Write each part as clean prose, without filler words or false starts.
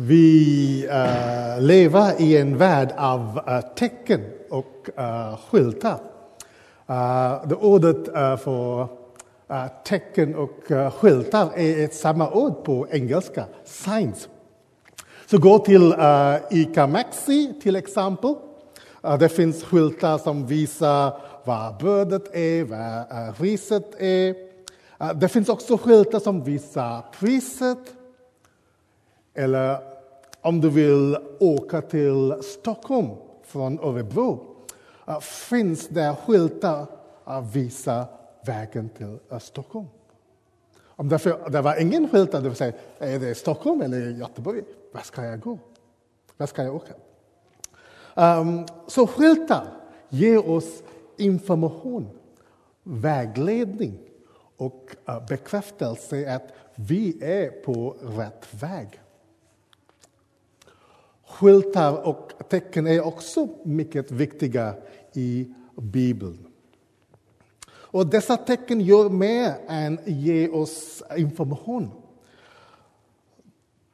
Vi lever i en värld av tecken och skyltar. Det ordet för tecken och skyltar är ett samma ord på engelska, signs. Så gå till Ica Maxi till exempel. Det finns skyltar som visar vad brödet är, vad riset är. Det finns också skyltar som visar priset. Eller om du vill åka till Stockholm från Örebro, finns det skyltar som visar vägen till Stockholm. Om det var ingen skylt, det vill säga, är det Stockholm eller Göteborg? Var ska jag gå? Var ska jag åka? Så skyltar ger oss information, vägledning och bekräftelse att vi är på rätt väg. Skyltar och tecken är också mycket viktiga i Bibeln. Och dessa tecken gör mer än ge oss information.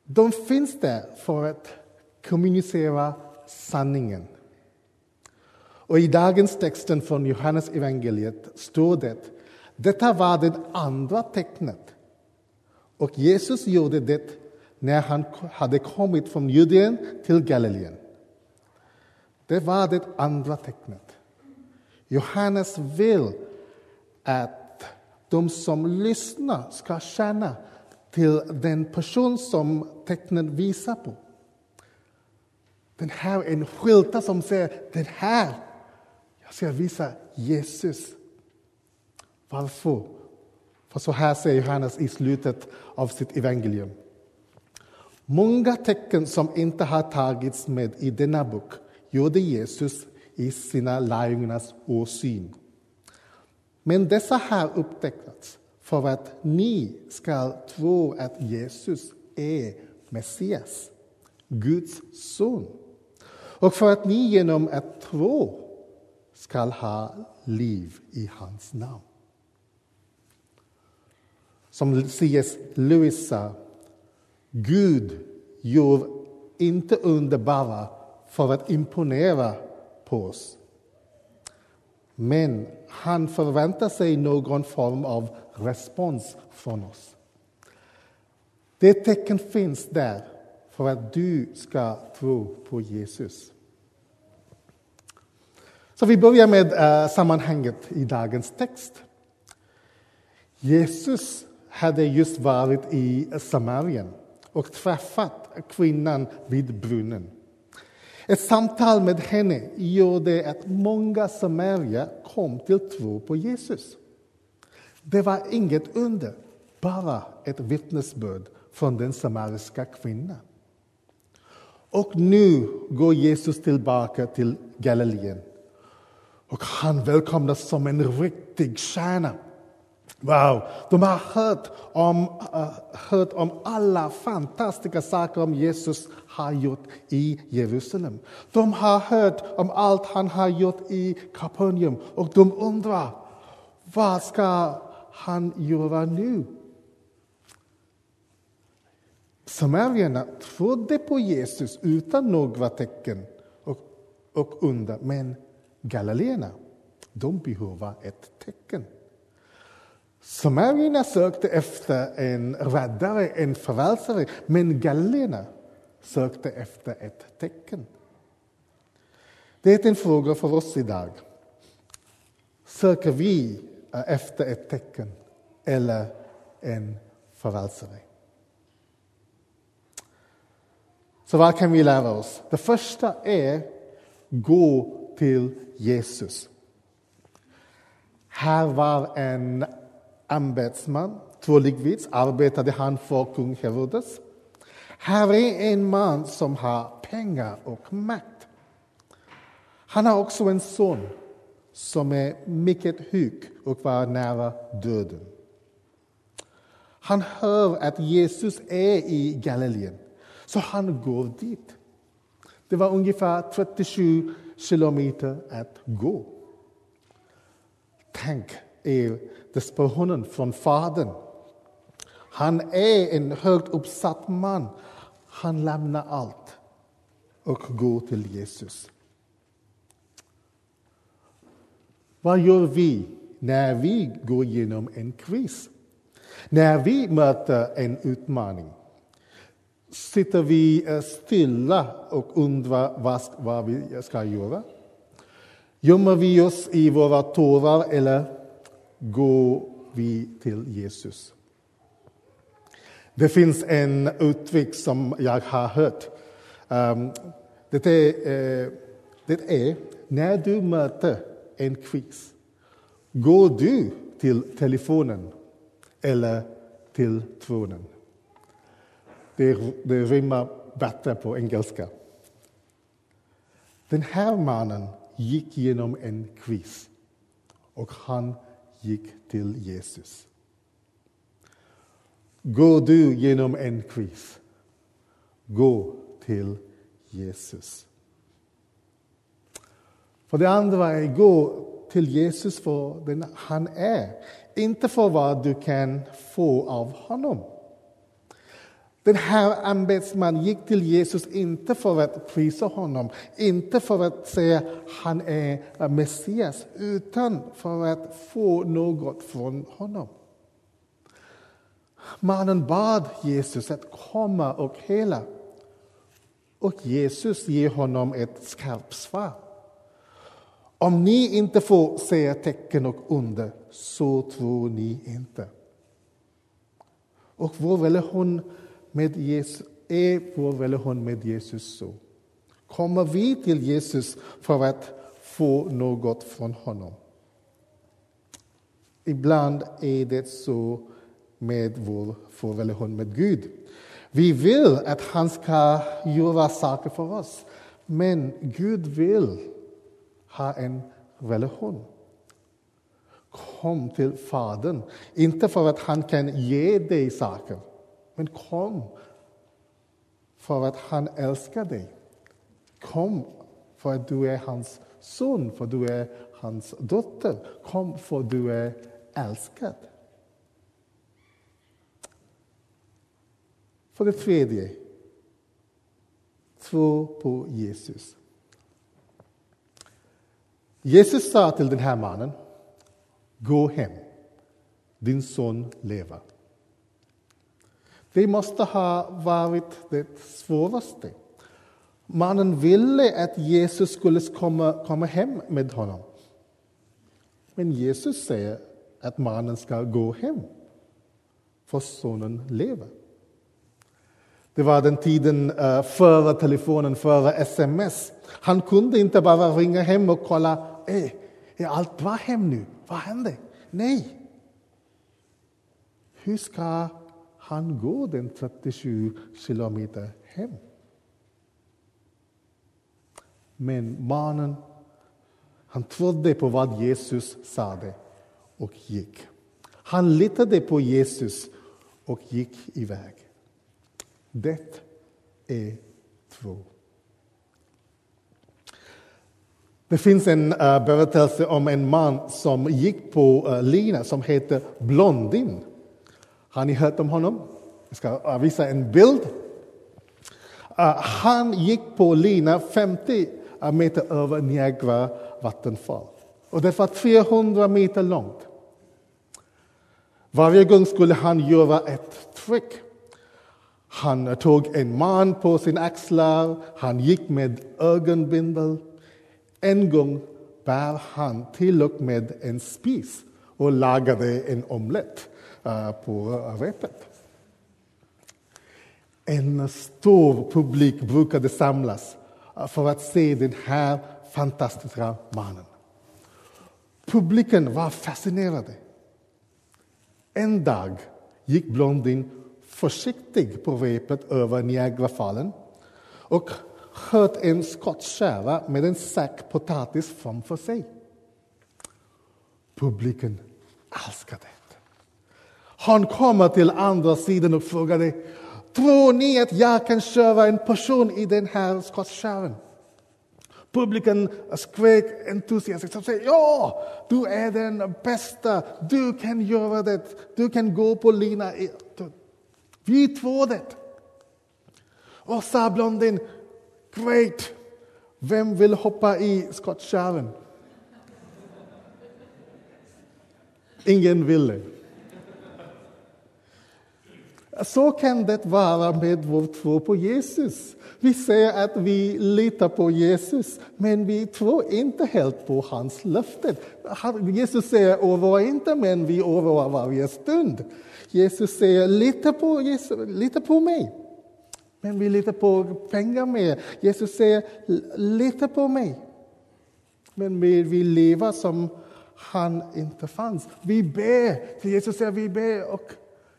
De finns där för att kommunicera sanningen. Och i dagens texten från Johannes evangeliet står det: detta var det andra tecknet. Och Jesus gjorde det när han hade kommit från Judeen till Galileen. Det var det andra tecknet. Johannes vill att de som lyssnar ska känna till den person som tecknet visar på. Den här är en skylt som säger, den här, jag ska visa Jesus. Varför? För så här säger Johannes i slutet av sitt evangelium: många tecken som inte har tagits med i denna bok gjorde Jesus i sina lärjungars åsyn. Men dessa har upptäckts för att ni ska tro att Jesus är Messias, Guds son. Och för att ni genom att tro ska ha liv i hans namn. Som C.S. Lewis sa, Gud gör inte underbara för att imponera på oss. Men han förväntar sig någon form av respons från oss. Det tecken finns där för att du ska tro på Jesus. Så vi börjar med sammanhanget i dagens text. Jesus hade just varit i Samarien och träffat kvinnan vid brunnen. Ett samtal med henne gjorde att många samarier kom till tro på Jesus. Det var inget under, bara ett vittnesbörd från den samariska kvinnan. Och nu går Jesus tillbaka till Galileen. Och han välkomnas som en riktig stjärna. Wow, de har hört om alla fantastiska saker om Jesus har gjort i Jerusalem. De har hört om allt han har gjort i Kapernaum. Och de undrar, vad ska han göra nu? Samarierna trodde på Jesus utan några tecken och under. Men galileerna, de behöver ett tecken. Samarierna sökte efter en räddare, en frälsare, men galileerna sökte efter ett tecken. Det är en fråga för oss idag. Söker vi efter ett tecken eller en frälsare? Så vad kan vi lära oss? Det första är gå till Jesus. Här var en ambetsman, troligtvis arbetade han för kung Herodes. Här är en man som har pengar och makt. Han har också en son som är mycket sjuk och var nära döden. Han hör att Jesus är i Galileen, så han går dit. Det var ungefär 37 kilometer att gå. Tänk er desperationen från fadern. Han är en högt uppsatt man. Han lämnar allt och går till Jesus. Vad gör vi när vi går igenom en kris? När vi möter en utmaning? Sitter vi stilla och undrar vad vi ska göra? Gömmer vi oss i våra tårar eller går vi till Jesus? Det finns en uttryck som jag har hört. Det är när du möter en kris, går du till telefonen eller till tronen? Det rimmar bättre på engelska. Den här mannen gick genom en kris och han gick till Jesus. Går du genom en kris? Gå till Jesus. För det andra är gå till Jesus för den han är. Inte för vad du kan få av honom. Den här ämbetsmannen gick till Jesus inte för att prisa honom. Inte för att säga han är Messias. Utan för att få något från honom. Mannen bad Jesus att komma och hela. Och Jesus ger honom ett skarpt svar. Om ni inte får se tecken och under, så tror ni inte. Och vår relation med Jesus så. Kommer vi till Jesus för att få något från honom? Ibland är det så med vår relation med Gud. Vi vill att han ska göra saker för oss. Men Gud vill ha en relation. Kom till Fadern. Inte för att han kan ge dig saker. Men kom för att han älskar dig. Kom för att du är hans son. För att du är hans dotter. Kom för att du är älskad. För det tredje, tro på Jesus. Jesus sa till den här mannen, gå hem, din son lever. Det måste ha varit det svåraste. Mannen ville att Jesus skulle komma hem med honom. Men Jesus säger att mannen ska gå hem, för sonen lever. Det var den tiden före telefonen, före sms. Han kunde inte bara ringa hem och kolla. Är allt bra hem nu? Vad hände? Nej. Hur ska han gå den 37 kilometer hem? Men mannen, han trodde på vad Jesus sade och gick. Han litade på Jesus och gick iväg. Det är tro. Det finns en berättelse om en man som gick på lina som heter Blondin. Har ni hört om honom? Jag ska visa en bild. Han gick på lina 50 meter över Niagara vattenfall. Och det var 300 meter långt. Varje gång skulle han göra ett trick. Han tog en man på sin axlar. Han gick med ögonbindel. En gång bär han till och med en spis och lagade en omelett på repet. En stor publik brukade samlas för att se den här fantastiska mannen. Publiken var fascinerade. En dag gick Blondin försiktig på repet över Niagarafallen och sköt en skottkärra med en säck potatis framför sig. Publiken älskade det. Han kommer till andra sidan och frågade, tror ni att jag kan köra en person i den här skottkärran? Publiken skrek entusiastiskt och sa, ja, du är den bästa, du kan göra det, du kan gå på lina. Vi tror det. Och sa Blondin, great! Vem vill hoppa i skottkärren? Ingen ville. Så kan det vara med vår tro på Jesus. Vi säger att vi litar på Jesus, men vi tror inte helt på hans löften. Jesus säger, oroa inte, men vi oroar varje stund. Jesus säger, lita på mig. Men vi litar på pengar mer. Jesus säger, lita på mig. Men vi lever som han inte fanns. Vi ber. Så Jesus säger, vi ber. Och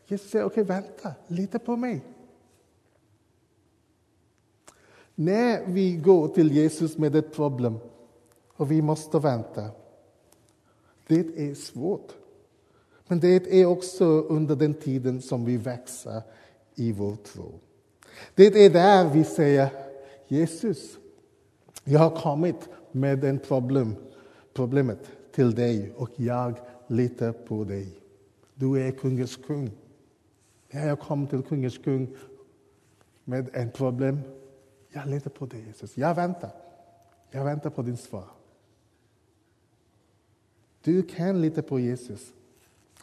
Jesus säger, okej, vänta. Lita på mig. När vi går till Jesus med ett problem och vi måste vänta, det är svårt. Men det är också under den tiden som vi växer i vår tro. Det är där vi säger, Jesus, jag har kommit med en problemet till dig och jag litar på dig. Du är kungens kung. Jag kom till kungens kung med en problem. Jag litar på dig, Jesus. Jag väntar på din svar. Du kan lita på Jesus.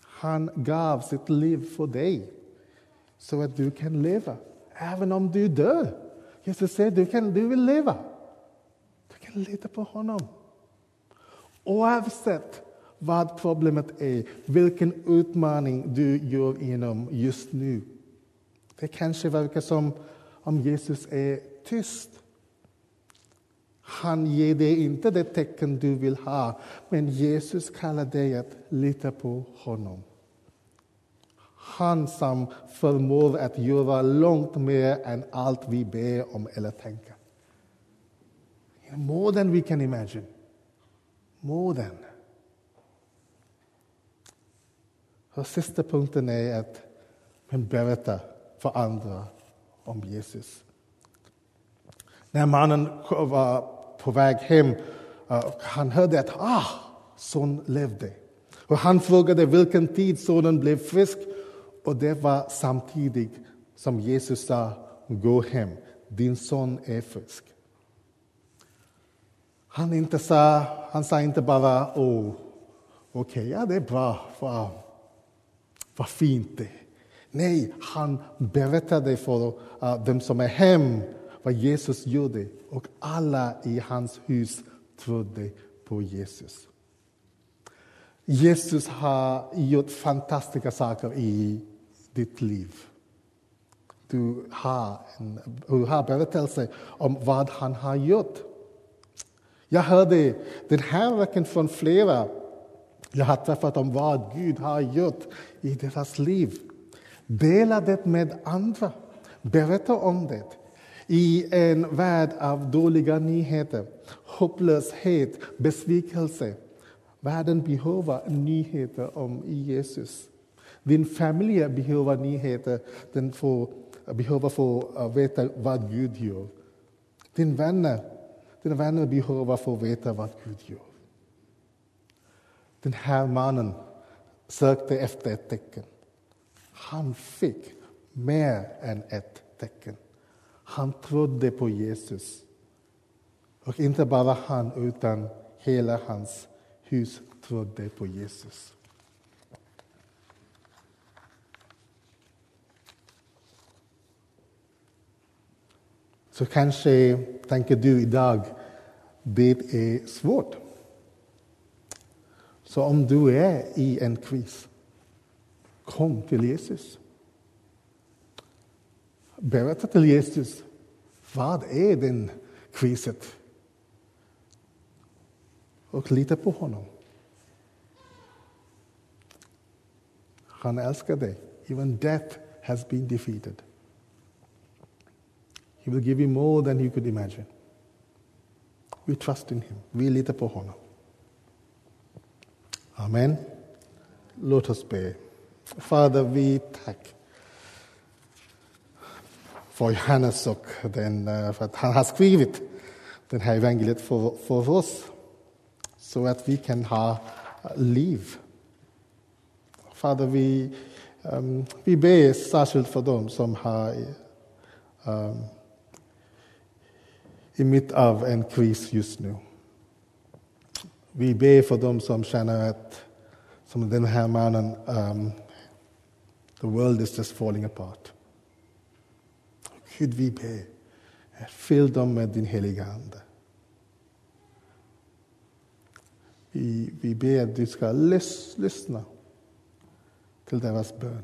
Han gav sitt liv för dig så att du kan leva. Även om du dör. Jesus säger, du vill leva. Du kan lita på honom. Oavsett vad problemet är. Vilken utmaning du gör inom just nu. Det kanske verkar som om Jesus är tyst. Han ger dig inte det tecken du vill ha. Men Jesus kallar dig att lita på honom. Han som förmår att göra långt mer än allt vi ber om eller tänker. More than we can imagine. More than. Och sista punkten är att man berättar för andra om Jesus. När mannen var på väg hem, han hörde att son levde. Och han frågade vilken tid sonen blev frisk. Och det var samtidigt som Jesus sa, gå hem, din son är frisk. Han sa inte bara, okej, det är bra, vad fint det. Nej, han berättade för dem som är hem vad Jesus gjorde. Och alla i hans hus trodde på Jesus. Jesus har gjort fantastiska saker i ditt liv. Du har berättelse om vad han har gjort. Jag hörde den här veckan från flera. Jag har träffat om vad Gud har gjort i deras liv. Dela det med andra. Berätta om det. I en värld av dåliga nyheter, hopplöshet, besvikelse. Världen behöver nyheter om Jesus. Din familj behöver nyheter. Den behöver få veta vad Gud gör. Dina vänner behöver få veta vad Gud gör. Den här mannen sökte efter ett tecken. Han fick mer än ett tecken. Han trodde på Jesus. Och inte bara han utan hela hans hus trodde på Jesus. Så kanske tänker du idag, det är svårt. Så om du är i en kris, kom till Jesus. Berätta till Jesus, vad är den krisen? Och lita på honom. Han älskar dig. Even death has been defeated. He will give you more than you could imagine. We trust in him. Vi litar på honom. Amen. Låt oss be. Fader, vi tack för Johannes och för att han har skrivit den här evangeliet för oss. Så att vi kan ha liv. Fader, vi ber särskilt för dem som har i mitt av en kris just nu. Vi ber för dem som känner att, som den här mannen, the world is just falling apart. Gud, vi ber. Fyll dem med din heliga ande. Vi ber att du ska lyssna till deras bön.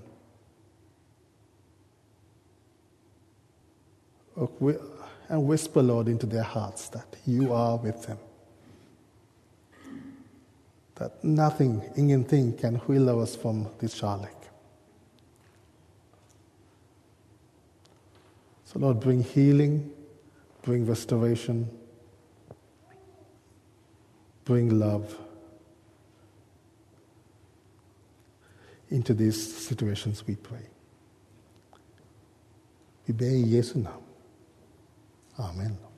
And whisper, Lord, into their hearts that you are with them. That ingenting kan skilja oss från din kärlek. So Lord, bring healing, bring restoration, bring love into these situations, we pray. We pray in Jesu name. Amen.